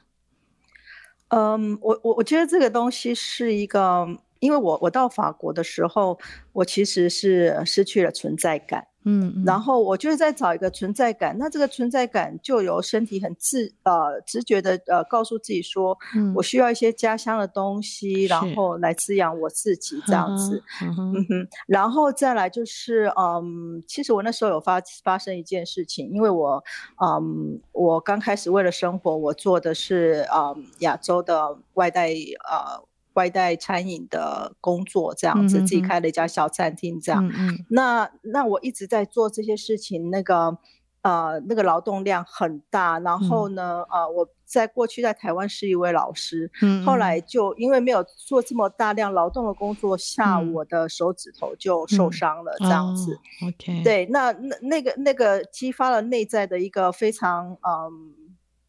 嗯，我我我觉得这个东西是一个，因为我我到法国的时候，我其实是失去了存在感，嗯，嗯然后我就是在找一个存在感，那这个存在感就由身体很自呃直觉的呃告诉自己说、嗯，我需要一些家乡的东西，然后来滋养我自己这样子，嗯 哼, 嗯哼，然后再来就是嗯，其实我那时候有发发生一件事情，因为我嗯我刚开始为了生活，我做的是嗯亚洲的外带呃。外带餐饮的工作这样子，自己开了一家小餐厅这样。嗯嗯那那我一直在做这些事情，那个呃那个劳动量很大。然后呢，嗯、呃我在过去在台湾是一位老师，嗯、后来就因为没有做这么大量劳动的工作下，嗯、我的手指头就受伤了这样子。嗯哦、OK， 对，那那那个那个激发了内在的一个非常嗯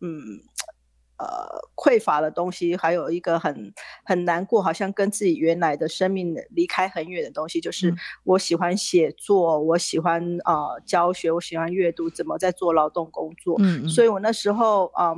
嗯。呃，匮乏的东西，还有一个很很难过，好像跟自己原来的生命离开很远的东西，就是我喜欢写作，我喜欢呃教学，我喜欢阅读，怎么在做劳动工作。嗯嗯所以我那时候，嗯，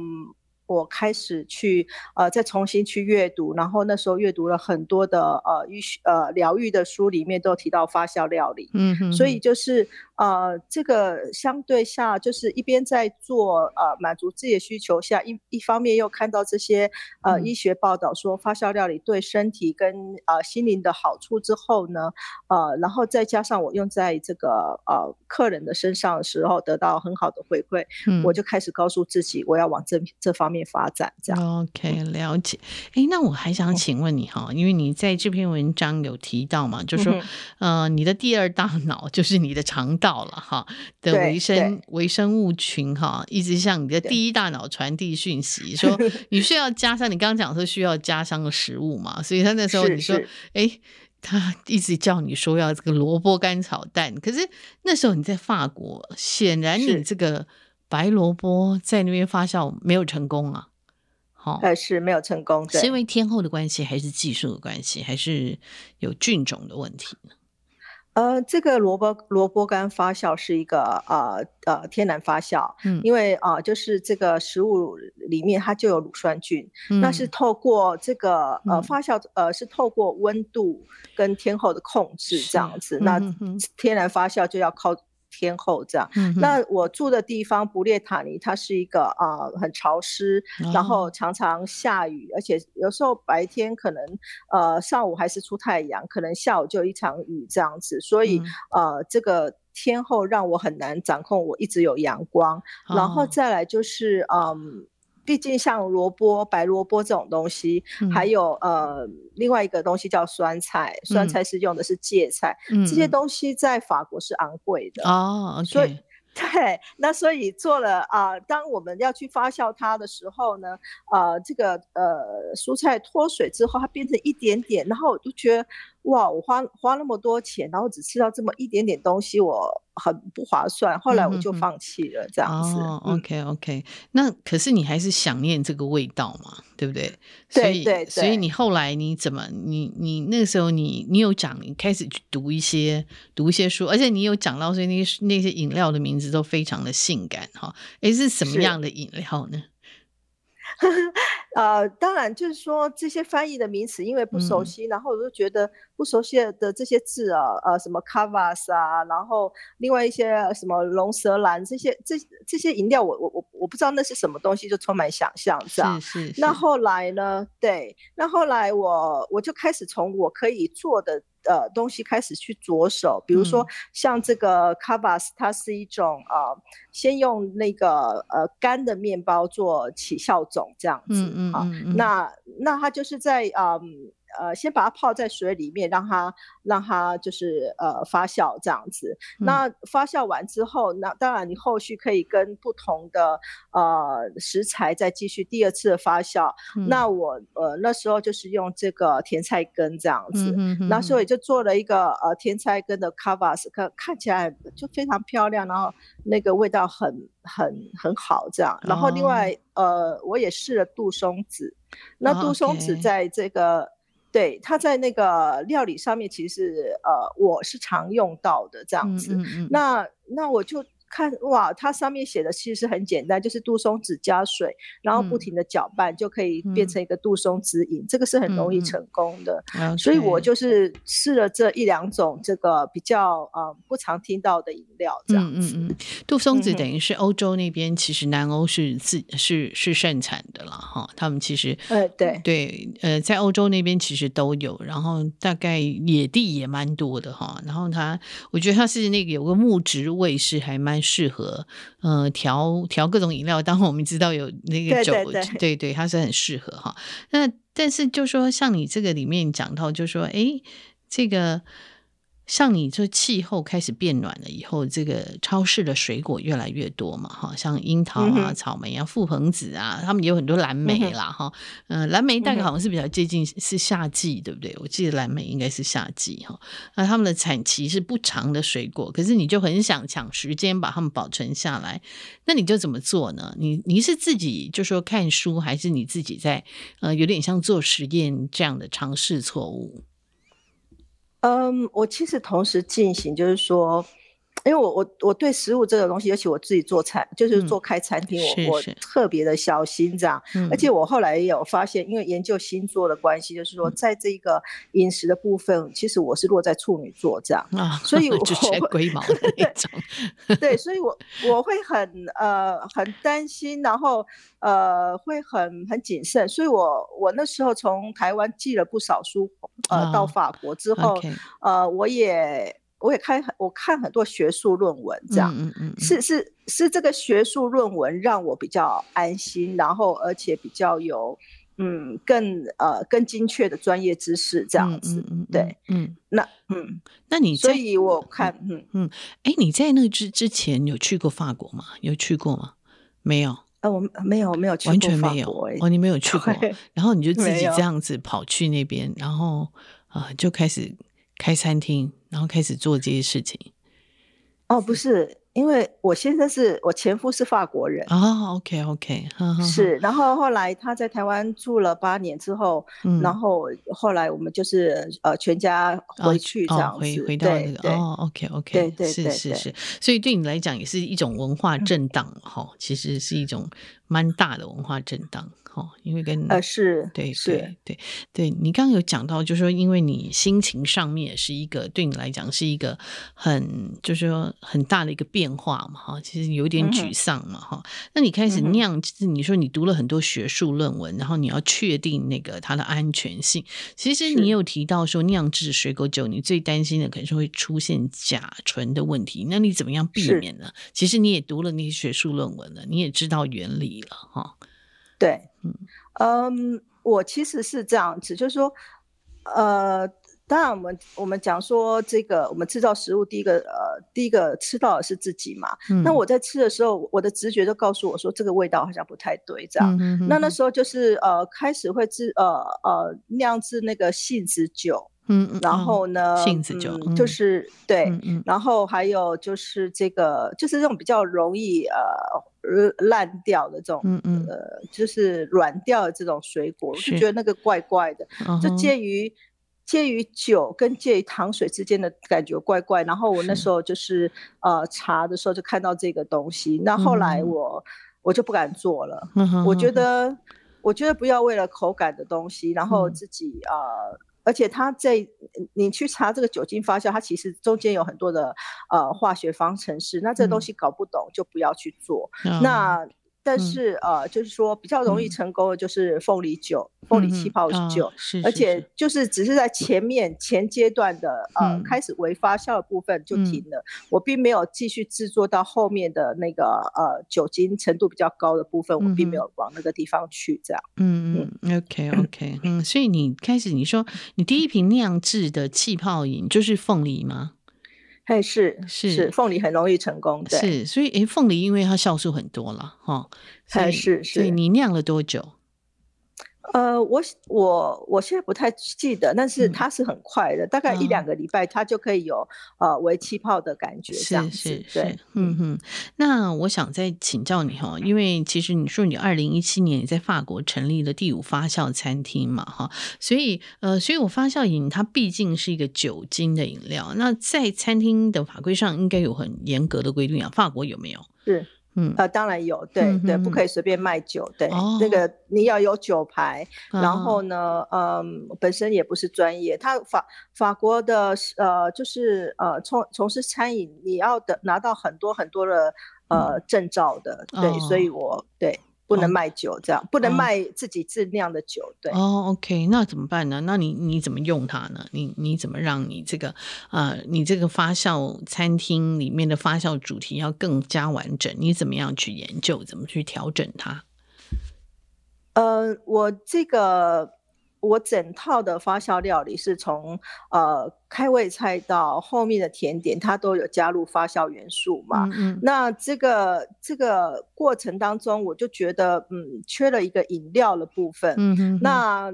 我开始去呃再重新去阅读，然后那时候阅读了很多的呃医呃疗愈的书，里面都有提到发酵料理。嗯哼哼，所以就是。呃，这个相对下就是一边在做呃满足自己的需求下，一一方面又看到这些呃、嗯、医学报道说发酵料理对身体跟呃心灵的好处之后呢，呃，然后再加上我用在这个呃客人的身上的时候得到很好的回馈，嗯、我就开始告诉自己我要往这这方面发展，这样。OK， 了解。哎，那我还想请问你哈，嗯、因为你在这篇文章有提到嘛，就是说、嗯、呃你的第二大脑就是你的肠道。到了哈的微生微生物群哈，一直向你的第一大脑传递讯息，说你需要加上你刚刚讲说需要加上的食物嘛，所以他那时候你说哎、欸，他一直叫你说要这个萝卜干炒蛋，可是那时候你在法国，显然你这个白萝卜在那边发酵没有成功啊，好、哦，是没有成功，对，是因为天候的关系，还是技术的关系，还是有菌种的问题呢？呃，这个萝卜萝卜干发酵是一个呃呃天然发酵，嗯、因为啊、呃、就是这个食物里面它就有乳酸菌，嗯、那是透过这个呃发酵呃是透过温度跟天候的控制这样子，嗯、那天然发酵就要靠天候这样。嗯、那我住的地方布列塔尼，它是一个啊、呃、很潮湿，哦、然后常常下雨，而且有时候白天可能呃上午还是出太阳，可能下午就一场雨这样子，所以、嗯、呃这个天候让我很难掌控，我一直有阳光，哦、然后再来就是嗯。毕竟像萝卜、白萝卜这种东西，嗯、还有呃另外一个东西叫酸菜，酸菜是用的是芥菜，嗯、这些东西在法国是昂贵的哦，所以。对，那所以做了啊、呃，当我们要去发酵它的时候呢，呃，这个呃蔬菜脱水之后，它变成一点点，然后我就觉得哇，我花花那么多钱，然后只吃到这么一点点东西，我很不划算。后来我就放弃了，嗯、这样子。哦嗯、OK OK， 那可是你还是想念这个味道嘛，对不对？对对对。所以你后来你怎么你你那个时候你你有讲，你开始去读一些读一些书，而且你有讲到所以那些那些饮料的名字。都非常的性感哈，哎，是什么样的饮料呢？呃，当然就是说这些翻译的名词，因为不熟悉，嗯、然后我就觉得不熟悉的这些字啊，呃，什么 Kavas 啊，然后另外一些什么龙舌兰这些这这些饮料我，我我我我不知道那是什么东西，就充满想象这样。是是是。那后来呢，对，那后来我我就开始从我可以做的呃东西开始去着手，比如说像这个 Kavas， 它是一种呃先用那个呃干的面包做起酵种这样子，嗯嗯嗯嗯啊，那那它就是在呃呃先把它泡在水里面，让它让它就是呃发酵这样子。那发酵完之后，那当然你后续可以跟不同的呃食材再继续第二次的发酵，嗯，那我呃那时候就是用这个甜菜根这样子，嗯嗯，那所以就做了一个呃甜菜根的 Kavas， 看起来就非常漂亮，然后那个味道很很很好这样。然后另外，哦，呃我也试了杜松子，那杜松子在这个，哦 okay， 对，它在那个料理上面其实呃我是常用到的这样子。嗯嗯嗯，那那我就看哇，它上面写的其实很简单，就是杜松子加水，然后不停的搅拌，嗯，就可以变成一个杜松子饮，嗯，这个是很容易成功的，嗯，所以我就是试了这一两种这个比较，呃、不常听到的饮料这样子。嗯嗯嗯，杜松子等于是欧洲那边，嗯，其实南欧是自是是盛产的啦哈，他们其实，呃、对对呃在欧洲那边其实都有，然后大概野地也蛮多的哈，然后它我觉得它是那个有个木质味是还蛮适合呃调调各种饮料，当然我们知道有那个酒，对对 对， 对， 对，它是很适合哈。那但是就说像你这个里面讲到就说哎，这个像你这气候开始变暖了以后，这个超市的水果越来越多嘛哈，像樱桃啊，嗯，草莓啊，覆盆子啊，他们也有很多蓝莓啦哈，嗯呃。蓝莓大概好像是比较接近是夏季，嗯，对不对？我记得蓝莓应该是夏季哈。那他们的产期是不长的水果，可是你就很想抢时间把它们保存下来，那你就怎么做呢？你你是自己就说看书，还是你自己在呃有点像做实验这样的尝试错误？嗯，我其实同时进行，就是说，因为我我我对食物这个东西，尤其我自己做餐，就是做开餐厅，嗯，我我特别的小心这样。嗯，而且我后来也有发现，因为研究星座的关系，就是说，在这个饮食的部分，嗯，其实我是落在处女座这样，啊，所以我就缺龟毛的那种。对，所以我我会很呃很担心，然后呃会很很谨慎，所以我我那时候从台湾寄了不少书。呃，到法国之后，oh, okay. 呃，我也我也看我看很多学术论文，这样，嗯嗯嗯，是是是这个学术论文让我比较安心，然后而且比较有嗯更呃更精确的专业知识这样子，嗯嗯嗯，对，嗯，那嗯，那你所以我看嗯嗯，哎，你在那之之前有去过法国吗？有去过吗？没有。呃，我没有没有去过，完全没有哦，你没有去过，然后你就自己这样子跑去那边，然后呃就开始开餐厅，然后开始做这些事情。哦，不是，因为我先生是我前夫是法国人啊，哦，OK OK， 呵呵是，然后后来他在台湾住了八年之后，嗯，然后后来我们就是呃全家回去这样子，哦哦，回回到那个哦 OK OK， 对对对，是是是，所以对你来讲也是一种文化震荡哈，嗯，其实是一种蛮大的文化震荡。哦，因为跟呃是对对对对，你刚刚有讲到，就是说，因为你心情上面也是一个对你来讲是一个很就是说很大的一个变化嘛，哈，其实有点沮丧嘛，哈，嗯。那你开始那样，嗯，你说你读了很多学术论文，然后你要确定那个它的安全性。其实你有提到说酿制水果酒，你最担心的可能是会出现甲醇的问题，那你怎么样避免呢？其实你也读了那些学术论文了，你也知道原理了，哈。对，嗯，我其实是这样子，就是说，呃，当然我们我们讲说这个，我们制造食物，第一个呃，第一个吃到的是自己嘛。嗯，那我在吃的时候，我的直觉就告诉我说，这个味道好像不太对，这样。嗯，哼哼，那那时候就是呃，开始会制呃呃酿制那个杏子酒。嗯，然后呢，嗯，杏子酒，嗯，就是对，嗯嗯，然后还有就是这个，就是这种比较容易呃烂掉的这种，嗯嗯，呃，就是软掉的这种水果，我就觉得那个怪怪的，嗯，就介于介于酒跟介于糖水之间的感觉怪怪。然后我那时候就是呃查的时候就看到这个东西，那后来我，嗯，我就不敢做了，嗯，我觉得，嗯，我觉得不要为了口感的东西，然后自己啊。嗯呃而且它在你去查这个酒精发酵，它其实中间有很多的呃化学方程式，那这个东西搞不懂就不要去做。嗯，那但是、嗯、呃，就是说比较容易成功的就是凤梨酒、嗯、凤梨气泡酒、嗯哦、是是是，而且就是只是在前面前阶段的呃、嗯、开始微发酵的部分就停了、嗯、我并没有继续制作到后面的那个呃酒精程度比较高的部分、嗯、我并没有往那个地方去这样。嗯嗯 OK OK 嗯，所以你开始你说你第一瓶酿制的气泡饮就是凤梨吗？嘿，是是是，凤梨很容易成功，对，是，所以诶，凤梨因为它酵素很多了哈，还是所以你酿了多久？呃，我我我现在不太记得，但是它是很快的，嗯、大概一两个礼拜，它就可以有、嗯、呃微气泡的感觉，这样子，是是是，对，嗯哼。那我想再请教你哈，因为其实你说你二零一七年你在法国成立了第五发酵餐厅嘛哈，所以呃，所以我发酵饮它毕竟是一个酒精的饮料，那在餐厅的法规上应该有很严格的规定啊，法国有没有？是。嗯、呃，当然有，对、嗯、对，不可以随便卖酒，对，哦、那个你要有酒牌，哦、然后呢，嗯、呃，本身也不是专业，他法法国的呃，就是呃，从从事餐饮，你要的拿到很多很多的呃证照的，对，哦、所以我对不能卖酒，这样、哦、不能卖自己自酿的酒，对。哦 ，OK， 那怎么办呢？那你你怎么用它呢？你你怎么让你这个呃，你这个发酵餐厅里面的发酵主题要更加完整？你怎么样去研究？怎么去调整它？呃，我这个我整套的发酵料理是从呃。开胃菜到后面的甜点它都有加入发酵元素嘛，嗯嗯，那这个这个过程当中我就觉得嗯缺了一个饮料的部分，嗯哼哼，那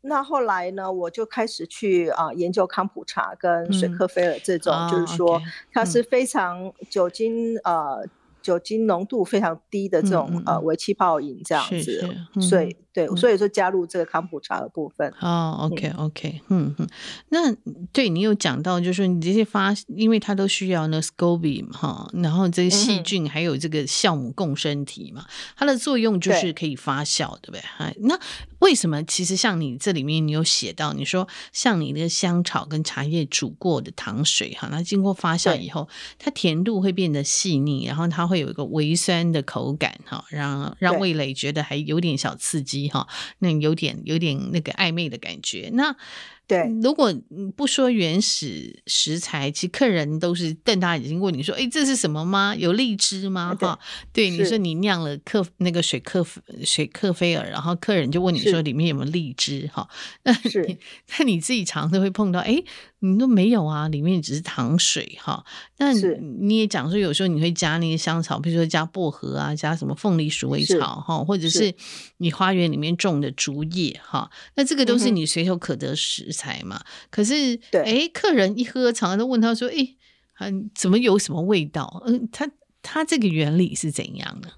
那后来呢我就开始去啊、呃、研究康普茶跟水克菲尔这种、嗯、就是说、哦 okay， 它是非常酒精、嗯、呃酒精浓度非常低的这种、嗯、呃微气泡饮这样子，是是、嗯、所以对、嗯、所以说加入这个康普茶的部分。哦 OK OK 嗯嗯，那对你有讲到就是你这些发，因为它都需要呢 SCOBY 哈，然后这个细菌还有这个酵母共生体嘛、嗯、它的作用就是可以发酵， 对， 对不对？那为什么其实像你这里面你有写到你说像你那个香草跟茶叶煮过的糖水哈，它经过发酵以后它甜度会变得细腻，然后它会有一个微酸的口感哈，让让味蕾觉得还有点小刺激哈，那有点有点那个暧昧的感觉。那对，如果不说原始食材，其实客人都是瞪大眼睛问你说：“哎，这是什么吗？有荔枝吗？”哈，对，你说你酿了克那个水克水克菲尔，然后客人就问你说里面有没有荔枝哈？那你那你自己常常会碰到，哎，你都没有啊，里面只是糖水哈。那你也讲说有时候你会加那个香草，比如说加薄荷啊，加什么凤梨鼠尾草哈，或者是你花园里面种的竹叶哈。那这个都是你随手可得食。嗯才嘛，可是哎，客人一喝，常常都问他说：“哎，嗯，怎么有什么味道？”嗯，他他这个原理是怎样呢？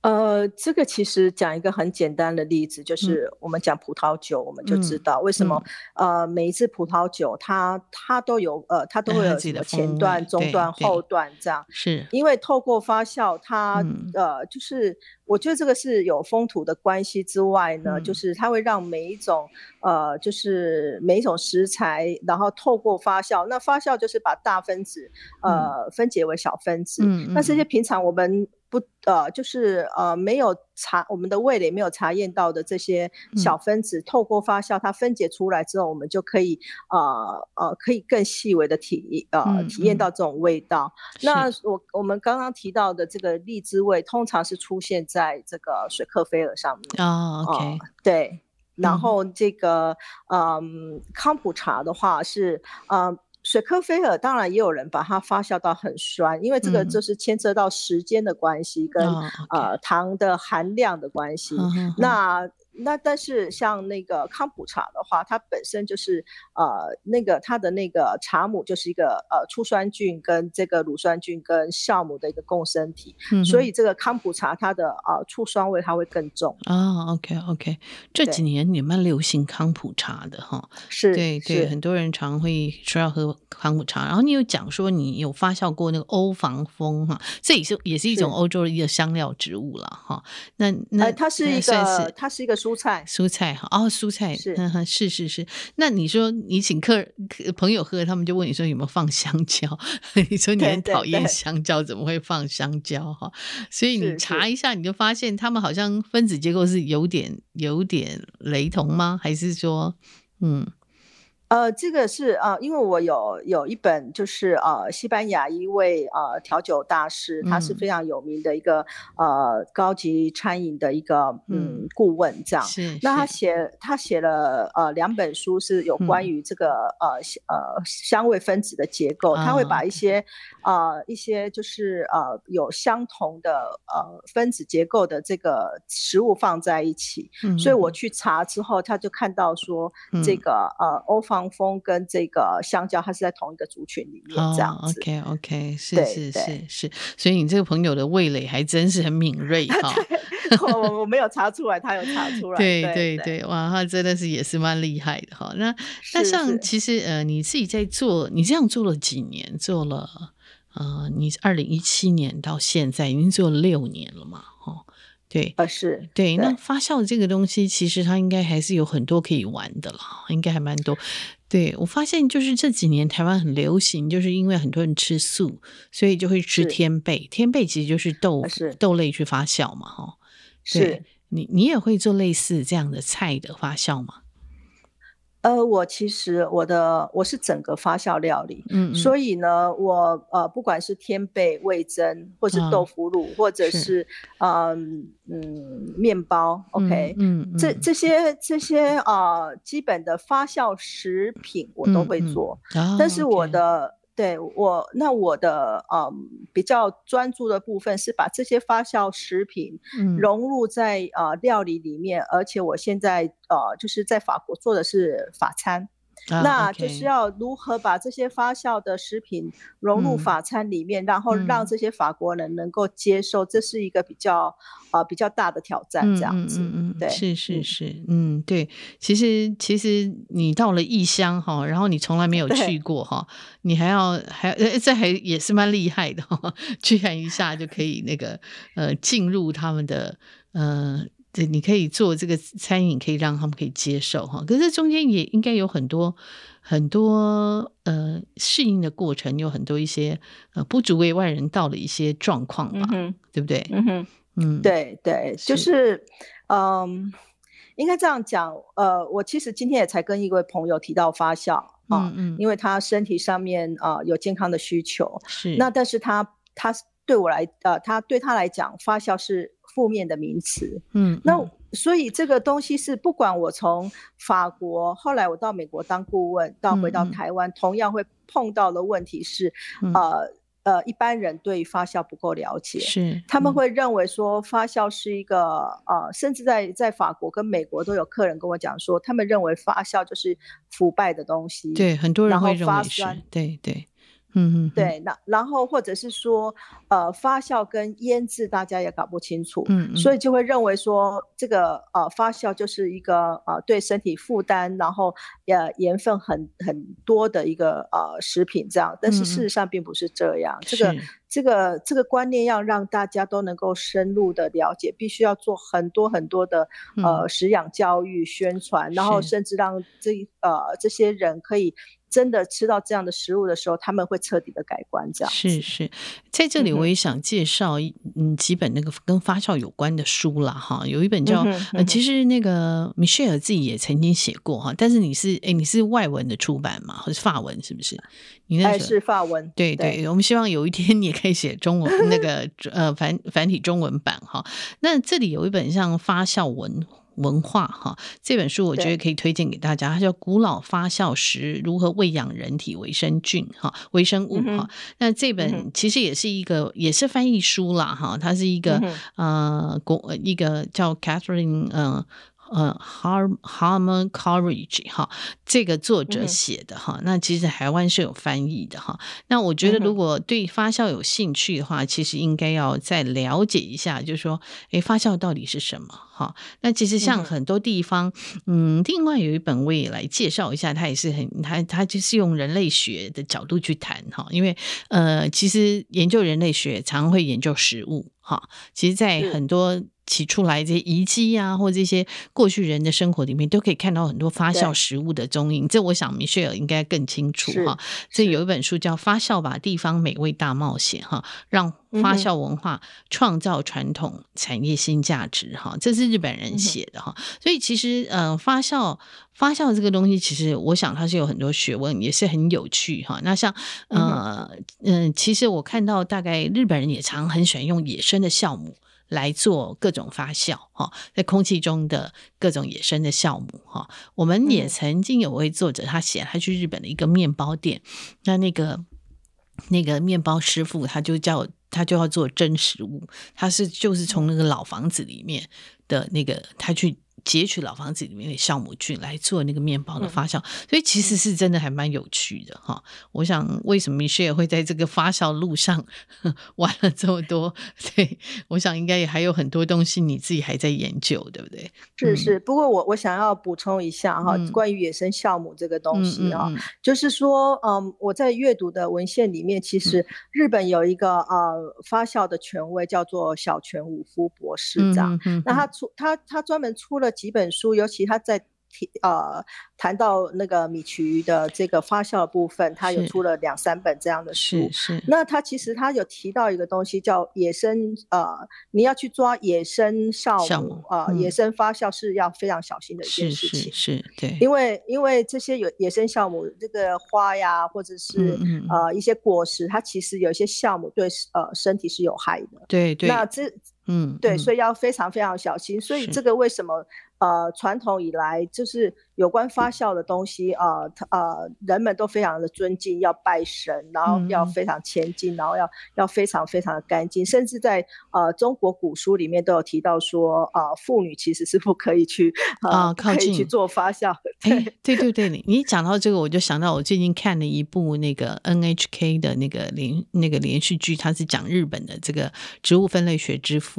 呃，这个其实讲一个很简单的例子，就是我们讲葡萄酒，我们就知道为什么、嗯、呃每一支葡萄酒它它都有呃它都会有什么前段、中段、后段这样，是因为透过发酵它、嗯、呃就是我觉得这个是有风土的关系之外呢、嗯、就是它会让每一种呃就是每一种食材然后透过发酵，那发酵就是把大分子呃、嗯、分解为小分子，嗯、那这些平常我们不呃，就是呃，没有查我们的味蕾没有查验到的这些小分子，嗯、透过发酵它分解出来之后，我们就可以呃呃，可以更细微的体呃、嗯、体验到这种味道。嗯、那我我们刚刚提到的这个荔枝味，通常是出现在这个水克菲尔上面啊、哦 okay 呃。对，然后这个嗯、呃，康普茶的话是呃。水克菲尔当然也有人把它发酵到很酸，因为这个就是牵涉到时间的关系跟、嗯呃、糖的含量的关系、嗯、那、嗯、那但是像那个康普茶的话它本身就是呃那个它的那个茶母就是一个呃醋酸菌跟这个乳酸菌跟酵母的一个共生体、嗯、所以这个康普茶它的呃醋酸味它会更重啊、哦、OK OK 这几年也蛮流行康普茶的哈，是对对，很多人常会说要喝康普茶，然后你有讲说你有发酵过那个欧防风哈，这也是也是一种欧洲的一个香料植物了哈，那那、呃、它是一个是它是一个蔬蔬菜蔬菜哦，蔬菜是、嗯、是是是。那你说你请客朋友喝，他们就问你说有没有放香蕉你说你很讨厌香蕉，对对对，怎么会放香蕉，所以你查一下你就发现他们好像分子结构是有点有点雷同吗？还是说嗯呃，这个是呃，因为我有有一本就是呃，西班牙一位呃调酒大师，他是非常有名的一个、嗯、呃高级餐饮的一个嗯, 嗯顾问这样。是是。那他写他写了呃两本书是有关于这个、嗯、呃呃香味分子的结构，他会把一些、哦、呃一些就是呃有相同的呃分子结构的这个食物放在一起。嗯、所以我去查之后，他就看到说这个、嗯、呃欧方。香风跟这个香蕉它是在同一个族群里面这样子、oh, OK OK 是是是是，所以你这个朋友的味蕾还真是很敏锐哈我, 我没有查出来，他有查出来对对 对, 对，哇，他真的是也是蛮厉害的哈。那那像其实呃你自己在做，你这样做了几年？做了呃你二零一七年到现在已经做了六年了嘛哈。对，呃是对，那发酵这个东西，其实它应该还是有很多可以玩的啦，应该还蛮多。对，我发现就是这几年台湾很流行，就是因为很多人吃素，所以就会吃天贝。天贝其实就是豆豆类去发酵嘛，哈。是，你你也会做类似这样的菜的发酵吗？呃，我其实我的我是整个发酵料理，嗯嗯，所以呢，我呃不管是天贝、味噌，或是豆腐乳，啊、或者是嗯嗯面包 ，OK， 嗯, 嗯, 嗯这这些这些呃基本的发酵食品我都会做，嗯嗯，但是我的。啊 okay，对，我那我的呃、嗯、比较专注的部分是把这些发酵食品融入在、嗯、呃料理里面，而且我现在呃就是在法国做的是法餐。啊、那就是要如何把这些发酵的食品融入法餐里面，嗯、然后让这些法国人能够接受，嗯、这是一个比较啊、呃、比较大的挑战，这样子。嗯嗯嗯、对，是是是，嗯，对。其实其实你到了异乡哈，然后你从来没有去过哈，你还要还这还也是蛮厉害的哈，居然一下就可以那个呃进入他们的呃。对，你可以做这个餐饮，可以让他们可以接受哈。可是中间也应该有很多很多呃适应的过程，有很多一些呃不足为外人道的一些状况吧，嗯、对不对？嗯哼，嗯，对对，就是嗯，应该这样讲。呃，我其实今天也才跟一位朋友提到发酵啊，嗯嗯，因为他身体上面啊、呃、有健康的需求，是那，但是他他对我来呃，他对他来讲，发酵是。负面的名词，嗯，那所以这个东西是不管我从法国，后来我到美国当顾问，到回到台湾，嗯、同样会碰到的问题是，嗯、呃呃，一般人对发酵不够了解，是、嗯、他们会认为说发酵是一个呃，甚至在在法国跟美国都有客人跟我讲说，他们认为发酵就是腐败的东西，对，很多人会认为是，对对。嗯，对，那然后或者是说，呃，发酵跟腌制大家也搞不清楚，嗯，所以就会认为说这个呃发酵就是一个呃对身体负担，然后呃盐分很很多的一个呃食品这样，但是事实上并不是这样，嗯、这个。这个这个观念要让大家都能够深入的了解，必须要做很多很多的、嗯、呃食养教育宣传，然后甚至让这呃这些人可以真的吃到这样的食物的时候，他们会彻底的改观。这样是是，在这里我也想介绍嗯几本那个跟发酵有关的书啦哈，有一本叫、嗯嗯呃、其实那个 Michelle 自己也曾经写过哈，但是你是哎你是外文的出版嘛，或是法文是不是？你那哎是法文，对 对, 对，我们希望有一天你。可以写中文那个呃繁繁体中文版哈。那这里有一本像发酵文文化哈，这本书我觉得可以推荐给大家，它叫《古老发酵食：如何喂养人体微生菌哈微生物》哈、嗯。那这本其实也是一个、嗯、也是翻译书啦哈，它是一个、嗯、呃国一个叫 Catherine 呃。呃 Harman Courage 哈，这个作者写的哈、嗯，那其实台湾是有翻译的哈。那我觉得如果对发酵有兴趣的话，嗯、其实应该要再了解一下，就是说，哎，发酵到底是什么哈？那其实像很多地方，嗯，嗯另外有一本我也来介绍一下，它也是很，它它就是用人类学的角度去谈哈，因为呃，其实研究人类学常会研究食物哈，其实在很多。起出来这些遗迹啊，或这些过去人的生活里面都可以看到很多发酵食物的踪影，这我想 Michelle 应该更清楚哈。这有一本书叫《发酵吧，地方美味大冒险》哈，让发酵文化创造传统产业新价值哈，这是日本人写的哈。所以其实呃发酵发酵这个东西，其实我想它是有很多学问，也是很有趣哈。那像呃嗯、呃，其实我看到大概日本人也常很喜欢用野生的酵母来做各种发酵哈，在空气中的各种野生的酵母哈。我们也曾经有位作者，他写他去日本的一个面包店，那那个那个面包师傅他就叫他就要做真食物，他是就是从那个老房子里面的那个他去截取老房子里面的酵母菌来做那个面包的发酵，嗯，所以其实是真的还蛮有趣的哈。我想为什么 Michelle 会在这个发酵路上玩了这么多，对，我想应该也还有很多东西你自己还在研究，对不对？是是，不过我我想要补充一下哈，嗯，关于野生酵母这个东西啊，嗯嗯嗯，就是说，嗯，我在阅读的文献里面，其实日本有一个呃发酵的权威叫做小泉武夫博士长，嗯嗯嗯嗯，那他出他他专门出了。几本书，尤其他在呃谈到那个米奇鱼的这个发酵的部分，他有出了两三本这样的书。是是，那他其实他有提到一个东西叫野生呃，你要去抓野生酵母啊，呃嗯，野生发酵是要非常小心的一件事情。是是是，对，因为因为这些有野生酵母，这个花呀，或者是嗯嗯呃一些果实，它其实有一些酵母对呃身体是有害的。对对，那这。嗯，对，所以要非常非常小心，嗯，所以这个为什么呃传统以来就是有关发酵的东西啊，呃呃，人们都非常的尊敬，要拜神，然后要非常前进，嗯，然后要要非常非常的干净，甚至在呃中国古书里面都有提到说，呃妇女其实是不可以去呃、啊、靠近可以去做发酵。哎，对对对，你你讲到这个，我就想到我最近看了一部那个 N H K 的那个连那个连续剧，它是讲日本的这个植物分类学之父。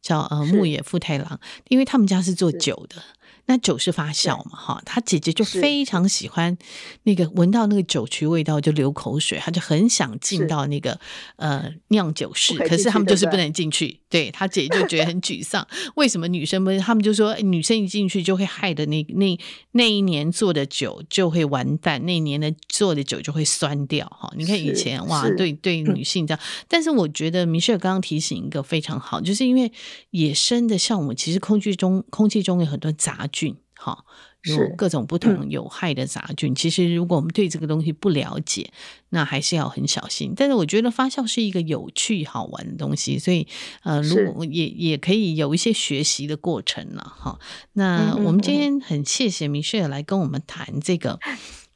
叫呃牧野富太郎，因为他们家是做酒的，那酒是发酵嘛哈，他姐姐就非常喜欢那个闻到那个酒曲味道就流口水，他就很想进到那个呃酿酒室，可是他们就是不能进去，对，他姐姐就觉得很沮丧。为什么女生们他们就说，欸，女生一进去就会害的那那那一年做的酒就会完蛋，那一年的做的酒就会酸掉哈。你看以前哇，对对女性这样，嗯，但是我觉得Michelle刚刚提醒一个非常好，就是因为野生的酵母其实空气中空气中有很多杂菌哈。有各种不同有害的杂菌，嗯，其实如果我们对这个东西不了解，那还是要很小心。但是我觉得发酵是一个有趣好玩的东西，所以呃，如果也也可以有一些学习的过程了哈。那我们今天很谢谢Michelle来跟我们谈这个。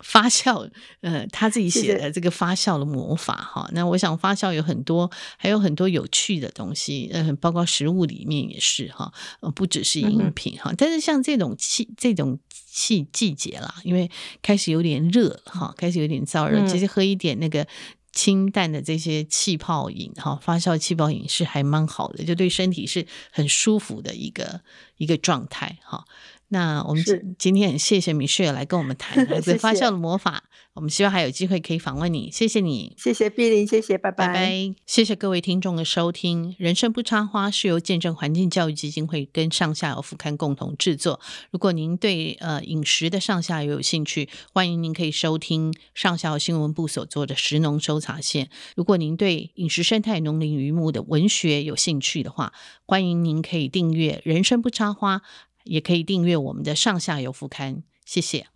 发酵，呃，他自己写的这个发酵的魔法哈，那我想发酵有很多，还有很多有趣的东西，呃，包括食物里面也是哈，呃，不只是饮品哈，嗯，但是像这种气这种气季节啦，因为开始有点热了哈，开始有点燥热，嗯，其实喝一点那个。清淡的这些气泡饮哈，发酵气泡饮是还蛮好的，就对身体是很舒服的一个一个状态哈。那我们今天很谢谢Michelle来跟我们谈来自发酵的魔法，谢谢，我们希望还有机会可以访问你，谢谢你，谢谢碧玲，谢谢，拜拜，拜拜，谢谢各位听众的收听。人生不插花是由见证环境教育基金会跟上下游副刊共同制作。如果您对呃饮食的上下游有兴趣，欢迎您可以收听上下游新闻部所做的食农收查线。如果您对饮食生态农林渔牧的文学有兴趣的话，欢迎您可以订阅人生不插花，也可以订阅我们的上下游副刊，谢谢。